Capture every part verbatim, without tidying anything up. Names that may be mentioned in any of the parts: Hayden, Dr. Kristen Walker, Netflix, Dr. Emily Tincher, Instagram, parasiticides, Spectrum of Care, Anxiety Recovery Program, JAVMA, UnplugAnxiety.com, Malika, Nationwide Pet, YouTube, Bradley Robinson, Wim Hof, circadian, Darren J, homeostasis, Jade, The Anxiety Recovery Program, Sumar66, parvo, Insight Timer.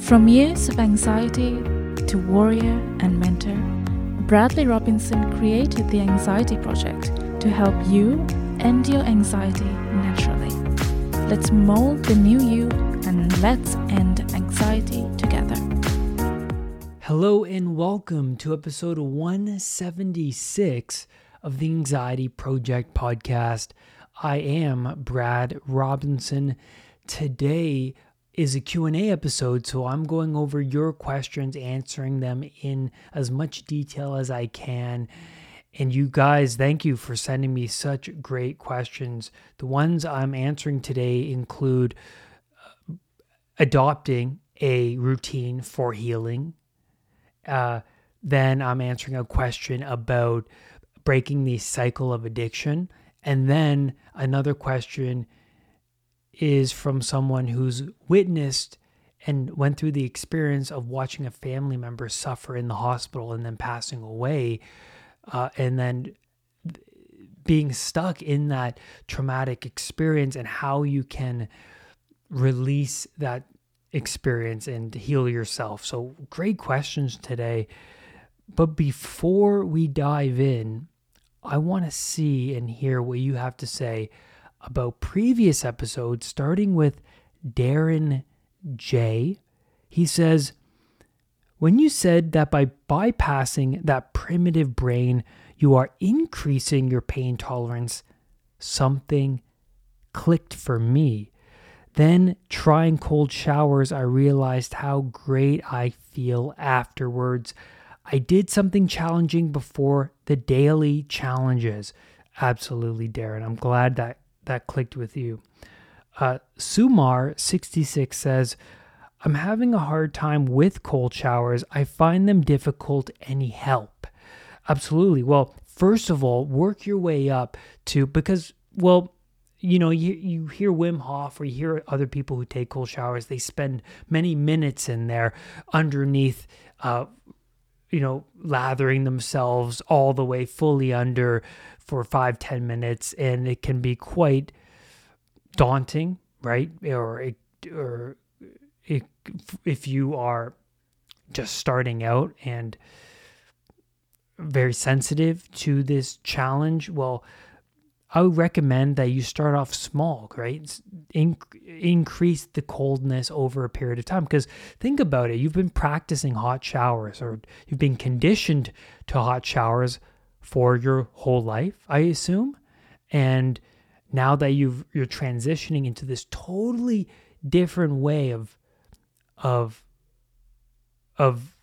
From years of anxiety to warrior and mentor, Bradley Robinson created the Anxiety Project to help you end your anxiety naturally. Let's mold the new you and let's end anxiety together. Hello and welcome to episode one seventy-six of the Anxiety Project podcast. I am Brad Robinson. Today is a Q and A episode, so I'm going over your questions, answering them in as much detail as I can. And you guys, thank you for sending me such great questions. The ones I'm answering today include adopting a routine for healing. Uh, then I'm answering a question about breaking the cycle of addiction. And then another question is from someone who's witnessed and went through the experience of watching a family member suffer in the hospital and then passing away, uh, and then being stuck in that traumatic experience and how you can release that experience and heal yourself. So great questions today. But before we dive in, I want to see and hear what you have to say about previous episodes, starting with Darren J. He says, when you said that by bypassing that primitive brain, you are increasing your pain tolerance, something clicked for me. Then trying cold showers, I realized how great I feel afterwards. I did something challenging before the daily challenges. Absolutely, Darren. I'm glad that that clicked with you. Uh, Sumar sixty-six says, I'm having a hard time with cold showers. I find them difficult. Any help? Absolutely. Well, first of all, work your way up to, because, well, you know, you, you hear Wim Hof or you hear other people who take cold showers, they spend many minutes in there underneath, uh, you know, lathering themselves all the way fully under for five, ten minutes. And it can be quite daunting, right? Or, it, or it, if you are just starting out and very sensitive to this challenge, well, I would recommend that you start off small, right? In- increase the coldness over a period of time. Because think about it, you've been practicing hot showers or you've been conditioned to hot showers for your whole life, I assume. And now that you've, you're transitioning into this totally different way of, of, of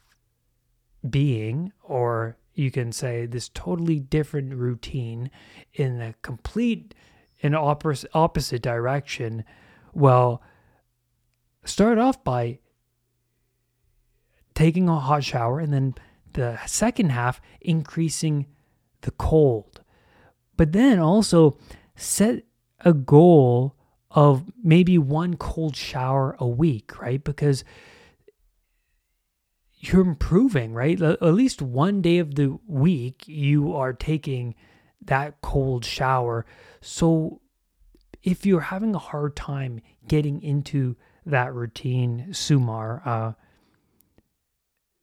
being, or you can say this totally different routine in a complete and oppos- opposite direction. Well, start off by taking a hot shower, and then the second half, increasing the cold. But then also set a goal of maybe one cold shower a week, right? Because you're improving, right? At least one day of the week, you are taking that cold shower. So if you're having a hard time getting into that routine, Sumar, uh,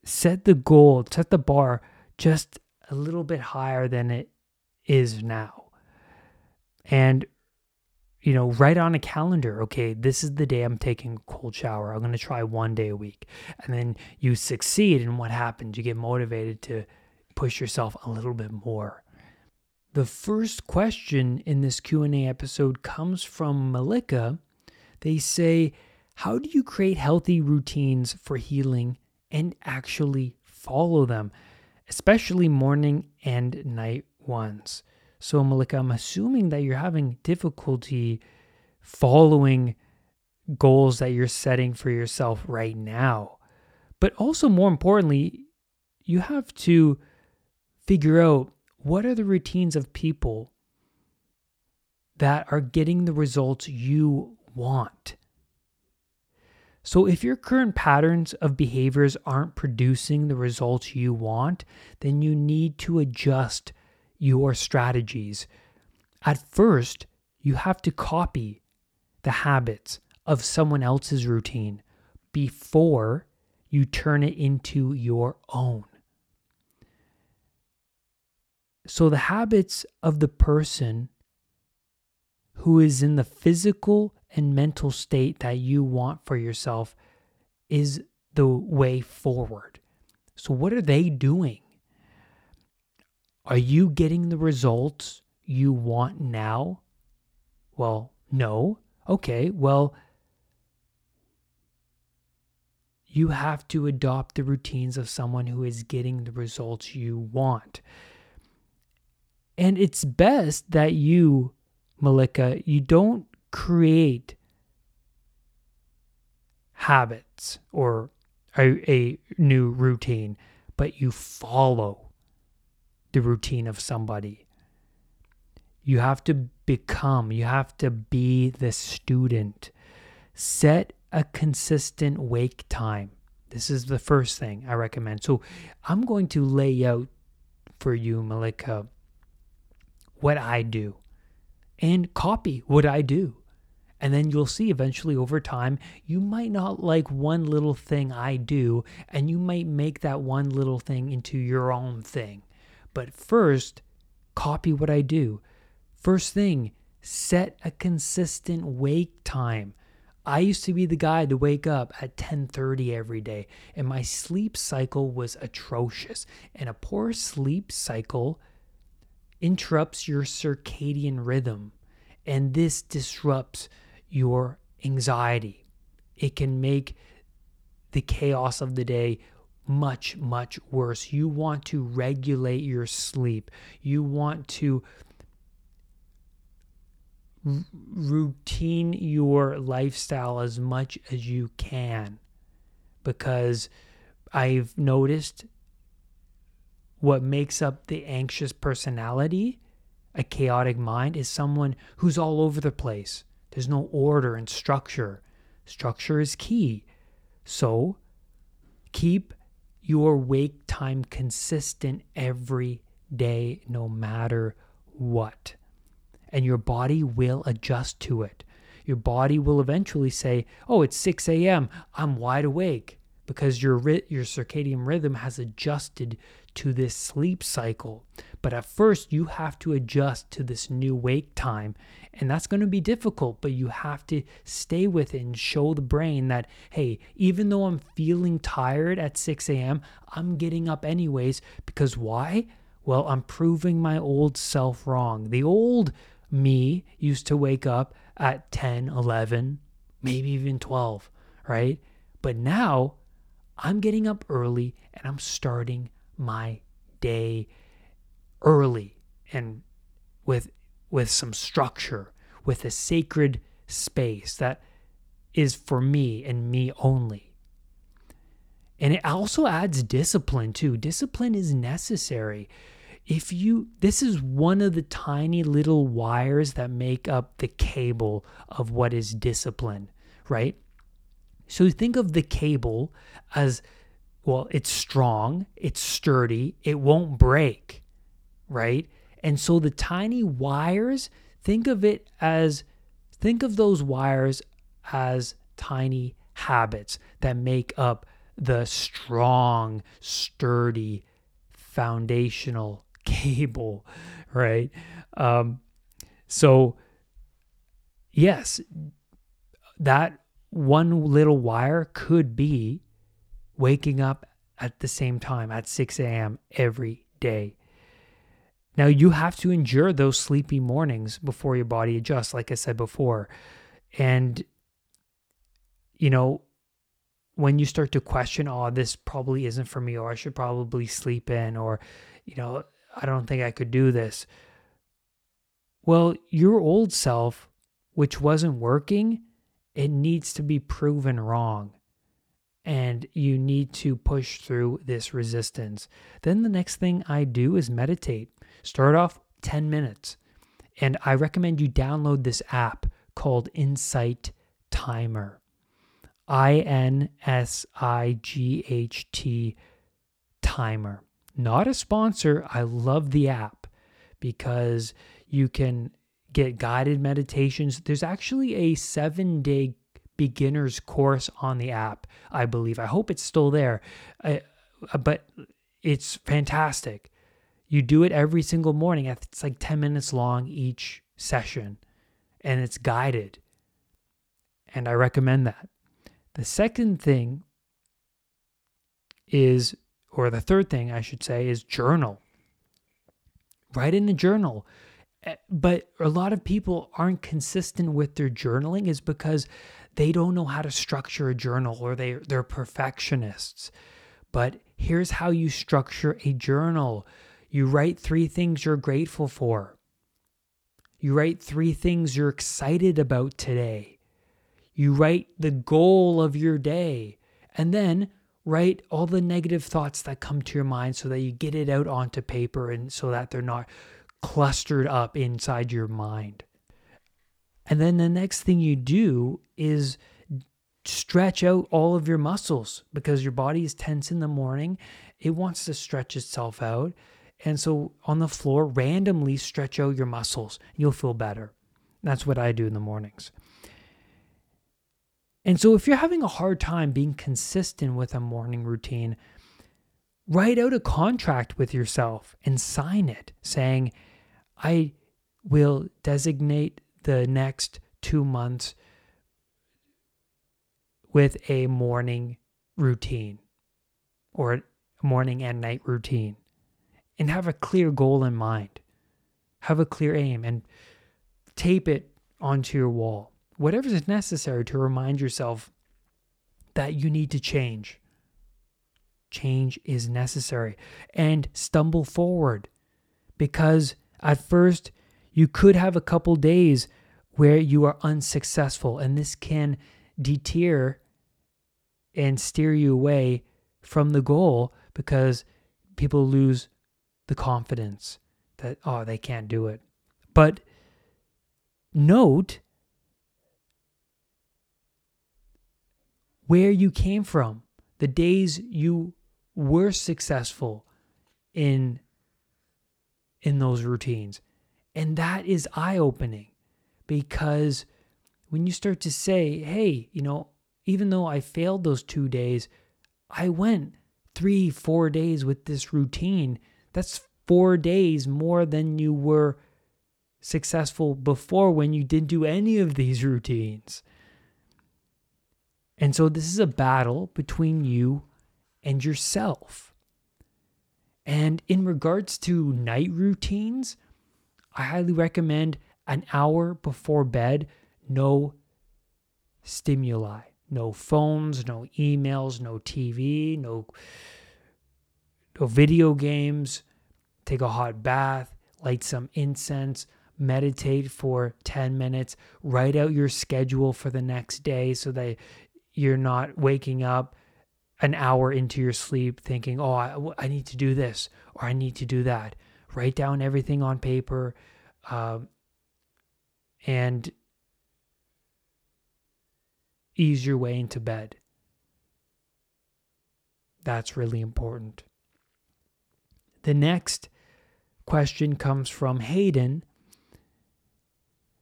set the goal, set the bar just a little bit higher than it is now. And, you know, write on a calendar, okay, this is the day I'm taking a cold shower. I'm going to try one day a week. And then you succeed, and what happens? You get motivated to push yourself a little bit more. The first question in this Q and A episode comes from Malika. They say, how do you create healthy routines for healing and actually follow them, especially morning and night ones? So Malika, I'm assuming that you're having difficulty following goals that you're setting for yourself right now. But also more importantly, you have to figure out what are the routines of people that are getting the results you want. So if your current patterns of behaviors aren't producing the results you want, then you need to adjust your strategies. At first, you have to copy the habits of someone else's routine, before you turn it into your own. So the habits of the person who is in the physical and mental state that you want for yourself is the way forward. So what are they doing? Are you getting the results you want now? Well, no. Okay, well, you have to adopt the routines of someone who is getting the results you want. And it's best that you, Malika, you don't create habits or a, a new routine, but you follow the routine of somebody. You have to become, you have to be the student. Set a consistent wake time. This is the first thing I recommend. So I'm going to lay out for you, Malika, what I do and copy what I do. And then you'll see eventually over time, you might not like one little thing I do, and you might make that one little thing into your own thing. But first, copy what I do. First thing, set a consistent wake time. I used to be the guy to wake up at ten thirty every day, and my sleep cycle was atrocious. And a poor sleep cycle interrupts your circadian rhythm, and this disrupts your anxiety. It can make the chaos of the day much, much worse. You want to regulate your sleep. You want to routine your lifestyle as much as you can, because I've noticed what makes up the anxious personality, a chaotic mind, is someone who's all over the place. There's no order and structure. Structure is key. So keep your wake time consistent every day, no matter what. And your body will adjust to it. Your body will eventually say, oh, it's six a.m., I'm wide awake, because your your circadian rhythm has adjusted to this sleep cycle. But at first, you have to adjust to this new wake time, and that's going to be difficult, but you have to stay with it and show the brain that, hey, even though I'm feeling tired at six a.m., I'm getting up anyways, because why? Well, I'm proving my old self wrong. The old me used to wake up at ten, eleven, maybe even twelve, right? But now I'm getting up early and I'm starting my day early and with with some structure, with a sacred space that is for me and me only. And it also adds discipline too. Discipline is necessary. If you, this is one of the tiny little wires that make up the cable of what is discipline, right? So think of the cable as, well, it's strong, it's sturdy, it won't break, right? And so the tiny wires, think of it as, think of those wires as tiny habits that make up the strong, sturdy, foundational cable, right? Um, so yes, that one little wire could be waking up at the same time at six a.m. every day. Now you have to endure those sleepy mornings before your body adjusts, like I said before. And, you know, when you start to question, oh, this probably isn't for me, or I should probably sleep in, or, you know, I don't think I could do this. Well, your old self, which wasn't working, it needs to be proven wrong. And you need to push through this resistance. Then the next thing I do is meditate. Start off ten minutes. And I recommend you download this app called Insight Timer. I N S I G H T Timer. Not a sponsor. I love the app because you can get guided meditations. There's actually a seven-day beginner's course on the app, I believe. I hope it's still there, I, but it's fantastic. You do it every single morning. It's like ten minutes long each session, and it's guided. And I recommend that. The second thing is, or the third thing I should say, is journal. Write in a journal. But a lot of people aren't consistent with their journaling is because they don't know how to structure a journal, or they, they're perfectionists. But here's how you structure a journal. You write three things you're grateful for. You write three things you're excited about today. You write the goal of your day. And then write all the negative thoughts that come to your mind so that you get it out onto paper and so that they're not clustered up inside your mind. And then the next thing you do is stretch out all of your muscles, because your body is tense in the morning. It wants to stretch itself out. And so on the floor, randomly stretch out your muscles. You'll feel better. That's what I do in the mornings. And so if you're having a hard time being consistent with a morning routine, write out a contract with yourself and sign it saying, I will designate the next two months with a morning routine, or morning and night routine, and have a clear goal in mind. Have a clear aim and tape it onto your wall. Whatever is necessary to remind yourself that you need to change. Change is necessary. And stumble forward, because at first you could have a couple days where you are unsuccessful, and this can deter and steer you away from the goal, because people lose the confidence that, oh, they can't do it. But note where you came from, the days you were successful in in those routines. And that is eye-opening, because when you start to say, hey, you know, even though I failed those two days, I went three, four days with this routine. That's four days more than you were successful before when you didn't do any of these routines. And so this is a battle between you and yourself. And in regards to night routines, I highly recommend an hour before bed, no stimuli, no phones, no emails, no T V, no, no video games. Take a hot bath, light some incense, meditate for ten minutes, write out your schedule for the next day so that you're not waking up an hour into your sleep thinking, oh, I, I need to do this or I need to do that. Write down everything on paper, um, and ease your way into bed. That's really important. The next question comes from Hayden.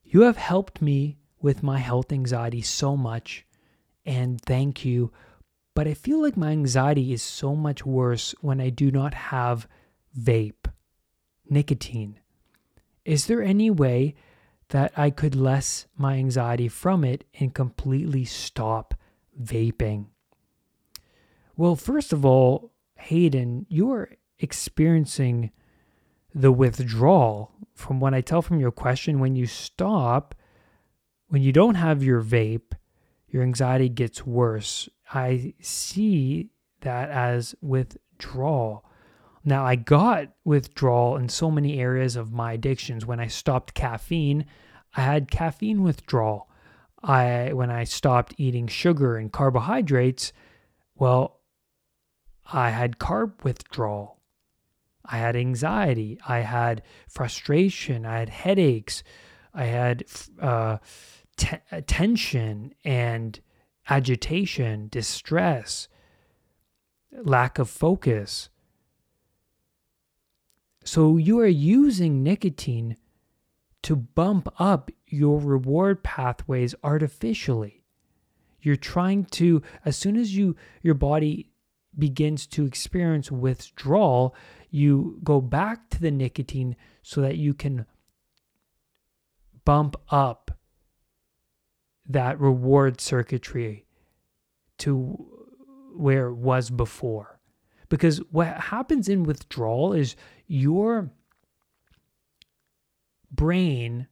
You have helped me with my health anxiety so much, and thank you, but I feel like my anxiety is so much worse when I do not have vape, nicotine. Is there any way that I could lessen my anxiety from it and completely stop vaping? Well, first of all, Hayden, you are experiencing the withdrawal. From what I tell from your question, when you stop, when you don't have your vape, your anxiety gets worse. I see that as withdrawal. Now, I got withdrawal in so many areas of my addictions. When I stopped caffeine, I had caffeine withdrawal. I when I stopped eating sugar and carbohydrates, well, I had carb withdrawal. I had anxiety. I had frustration. I had headaches. I had uh T- tension and agitation, distress, lack of focus. So you are using nicotine to bump up your reward pathways artificially. You're trying to, as soon as you your body begins to experience withdrawal, you go back to the nicotine so that you can bump up that reward circuitry to where it was before. Because what happens in withdrawal is your brain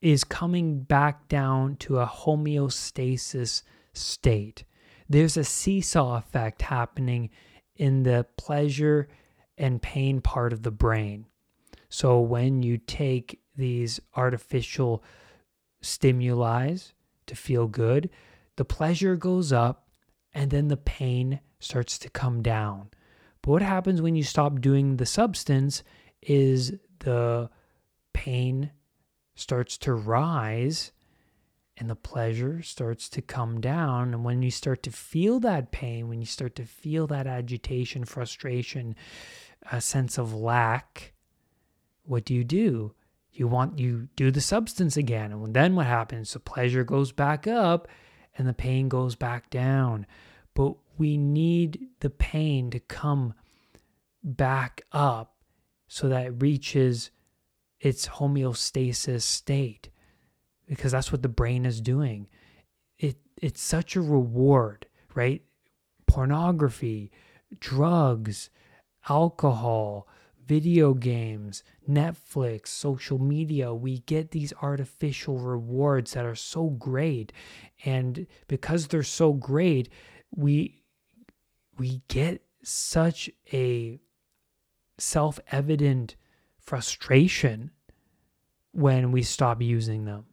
is coming back down to a homeostasis state. There's a seesaw effect happening in the pleasure and pain part of the brain. So when you take these artificial stimuli to feel good, the pleasure goes up and then the pain starts to come down. But what happens when you stop doing the substance is the pain starts to rise and the pleasure starts to come down. And when you start to feel that pain, when you start to feel that agitation, frustration, a sense of lack, what do you do? You want, you do the substance again. And then what happens? The pleasure goes back up and the pain goes back down. But we need the pain to come back up so that it reaches its homeostasis state, because that's what the brain is doing. It it's such a reward, right? Pornography, drugs, alcohol, video games, Netflix, social media. We get these artificial rewards that are so great, and because they're so great, we we get such a self-evident frustration when we stop using them.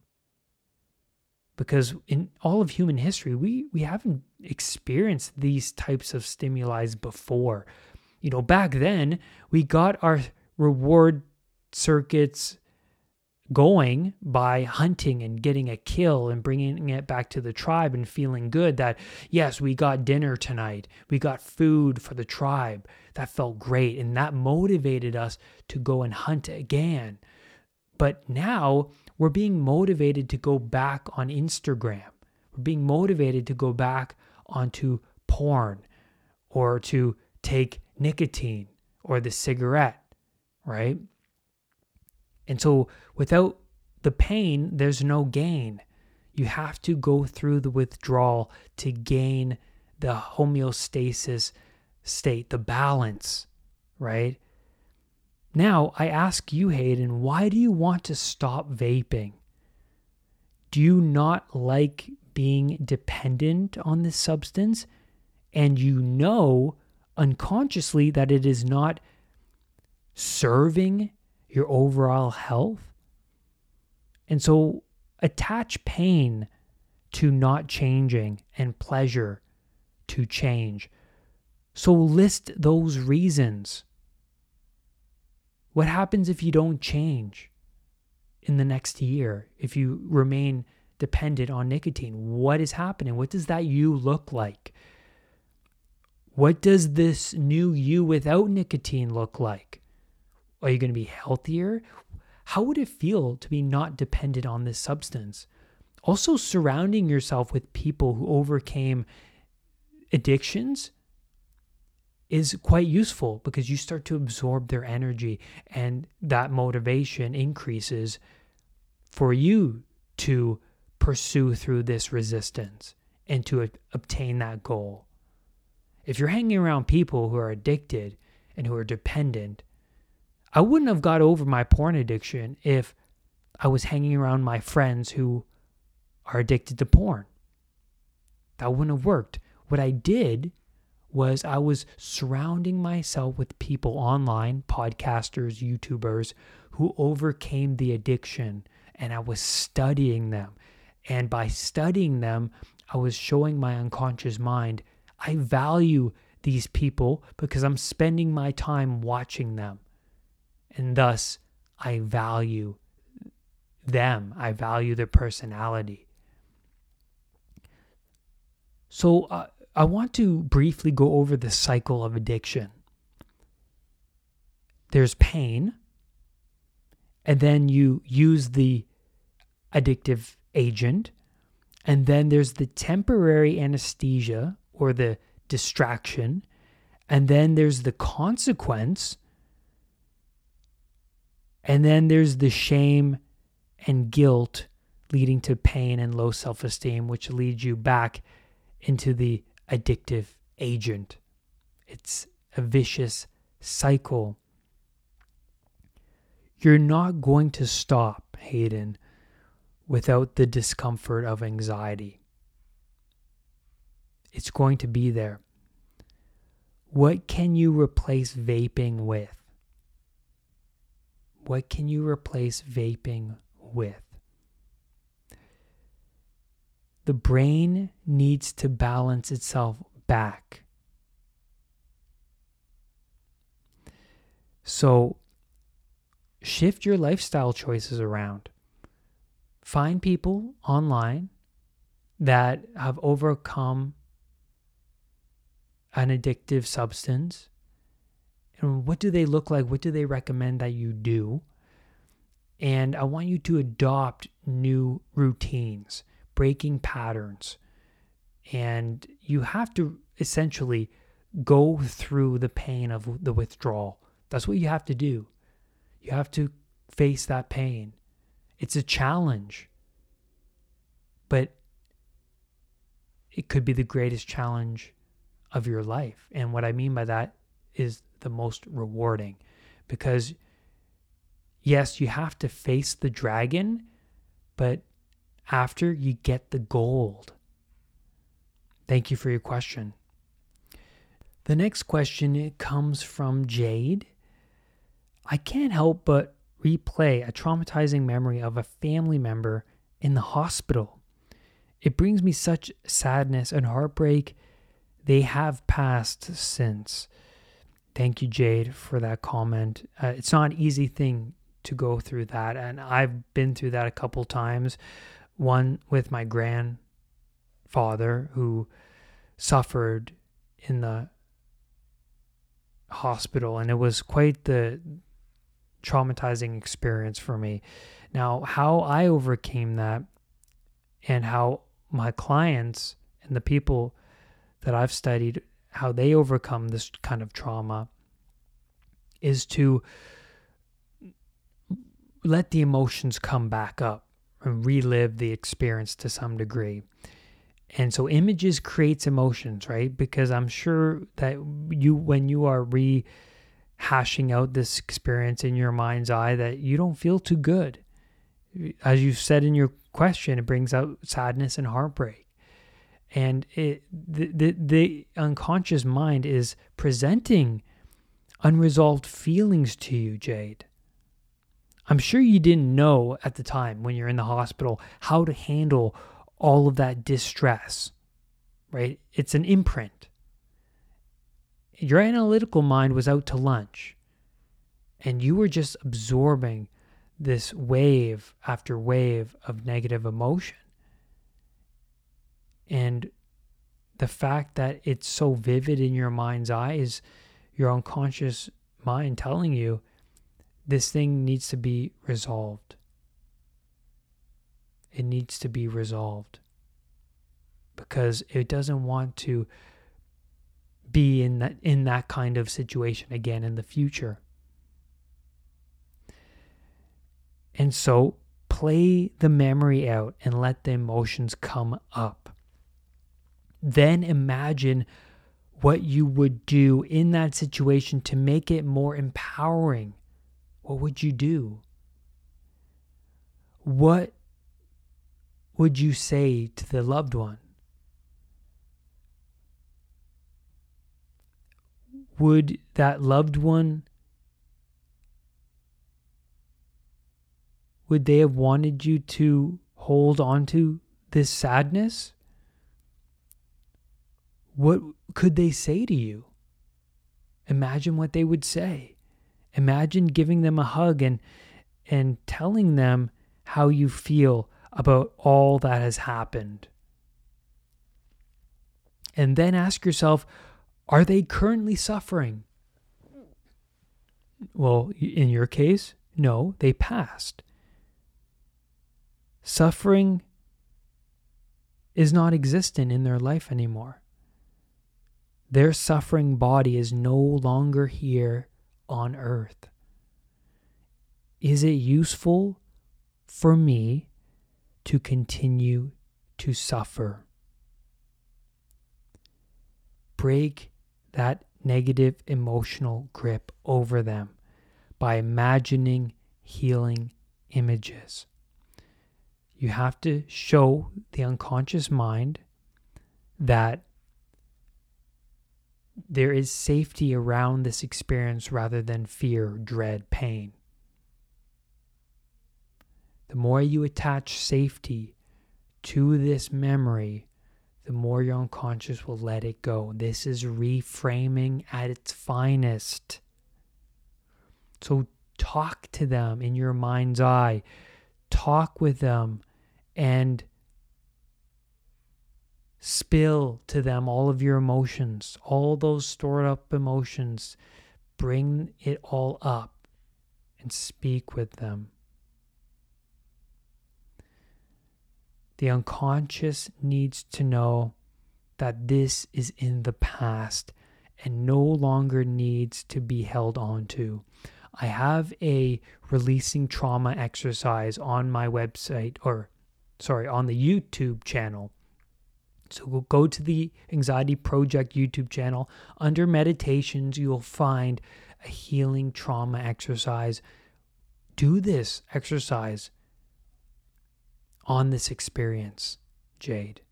Because in all of human history, we, we haven't experienced these types of stimuli before. You know, back then, we got our reward circuits going by hunting and getting a kill and bringing it back to the tribe and feeling good that, yes, we got dinner tonight. We got food for the tribe. That felt great. And that motivated us to go and hunt again. But now we're being motivated to go back on Instagram. We're being motivated to go back onto porn or to take nicotine or the cigarette, right? And so without the pain, there's no gain. You have to go through the withdrawal to gain the homeostasis state, the balance, right? Now, I ask you, Hayden, why do you want to stop vaping? Do you not like being dependent on this substance? And you know unconsciously that it is not serving your overall health. And so attach pain to not changing and pleasure to change. So list those reasons. What happens if you don't change in the next year? If you remain dependent on nicotine, what is happening? What does that you look like? What does this new you without nicotine look like? Are you going to be healthier? How would it feel to be not dependent on this substance? Also, surrounding yourself with people who overcame addictions is quite useful, because you start to absorb their energy and that motivation increases for you to pursue through this resistance and to a- obtain that goal. If you're hanging around people who are addicted and who are dependent, I wouldn't have got over my porn addiction if I was hanging around my friends who are addicted to porn. That wouldn't have worked. What I did was I was surrounding myself with people online, podcasters, YouTubers, who overcame the addiction, and I was studying them. And by studying them, I was showing my unconscious mind, I value these people because I'm spending my time watching them. And thus, I value them. I value their personality. So uh, I want to briefly go over the cycle of addiction. There's pain, and then you use the addictive agent, And then there's the temporary anesthesia or the distraction. And then there's the consequence. And then there's the shame and guilt leading to pain and low self-esteem, which leads you back into the addictive agent. It's a vicious cycle. You're not going to stop, Hayden, without the discomfort of anxiety. It's going to be there. What can you replace vaping with? What can you replace vaping with? The brain needs to balance itself back. So shift your lifestyle choices around. Find people online that have overcome an addictive substance. And what do they look like? What do they recommend that you do? And I want you to adopt new routines, breaking patterns. And you have to essentially go through the pain of the withdrawal. That's what you have to do. You have to face that pain. It's a challenge, but it could be the greatest challenge of your life. And what I mean by that is the most rewarding, because yes, you have to face the dragon, but after you get the gold. Thank you for your question. The next question, it comes from Jade. I can't help but replay a traumatizing memory of a family member in the hospital. It brings me such sadness and heartbreak. They have passed since. Thank you, Jade, for that comment. Uh, it's not an easy thing to go through that, and I've been through that a couple times. One with my grandfather, who suffered in the hospital, and it was quite the traumatizing experience for me. Now, how I overcame that and how my clients and the people that I've studied, how they overcome this kind of trauma, is to let the emotions come back up and relive the experience to some degree. And so images creates emotions, right? Because I'm sure that you, when you are re hashing out this experience in your mind's eye, that you don't feel too good. As you said in your question, it brings out sadness and heartbreak. And it, the, the, the unconscious mind is presenting unresolved feelings to you, Jade. I'm sure you didn't know at the time when you're in the hospital how to handle all of that distress, right? It's an imprint. Your analytical mind was out to lunch, and you were just absorbing this wave after wave of negative emotion. And the fact that it's so vivid in your mind's eye is your unconscious mind telling you this thing needs to be resolved. It needs to be resolved because it doesn't want to be in that, in that kind of situation again in the future. And so play the memory out and let the emotions come up. Then imagine what you would do in that situation to make it more empowering. What would you do? What would you say to the loved one? Would that loved one, would they have wanted you to hold on to this sadness? What could they say to you? Imagine what they would say. Imagine giving them a hug and and telling them how you feel about all that has happened. And then ask yourself, are they currently suffering? Well, in your case, no, they passed. Suffering is not existent in their life anymore. Their suffering body is no longer here on earth. Is it useful for me to continue to suffer? Break that negative emotional grip over them by imagining healing images. You have to show the unconscious mind that there is safety around this experience rather than fear, dread, pain. The more you attach safety to this memory, the more your unconscious will let it go. This is reframing at its finest. So talk to them in your mind's eye. Talk with them and spill to them all of your emotions, all those stored up emotions. Bring it all up and speak with them. The unconscious needs to know that this is in the past and no longer needs to be held on to. I have a releasing trauma exercise on my website, or sorry, on the YouTube channel. So we'll go to the Anxiety Project YouTube channel. Under meditations, you'll find a healing trauma exercise. Do this exercise on this experience, Jade.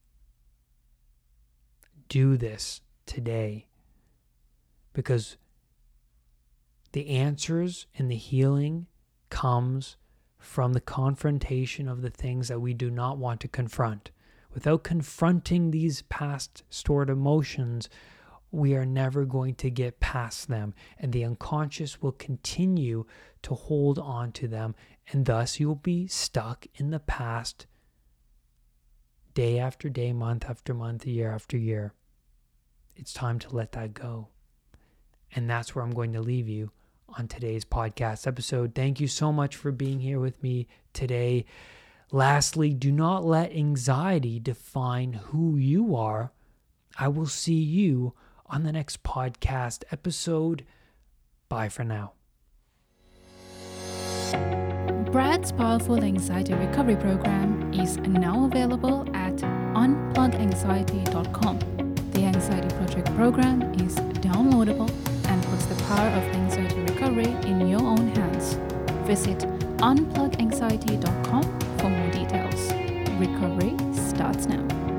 Do this today, because the answers and the healing comes from the confrontation of the things that we do not want to confront. Without confronting these past stored emotions, we are never going to get past them, and the unconscious will continue to hold on to them, and thus you'll be stuck in the past day after day, month after month, year after year. It's time to let that go. And that's where I'm going to leave you on today's podcast episode. Thank you so much for being here with me today. Lastly, do not let anxiety define who you are. I will see you on the next podcast episode. Bye for now. Brad's powerful anxiety recovery program is now available at unplug anxiety dot com. The Anxiety Project program is downloadable and puts the power of anxiety recovery in your own hands. Visit unplug anxiety dot com for more details. Recovery starts now.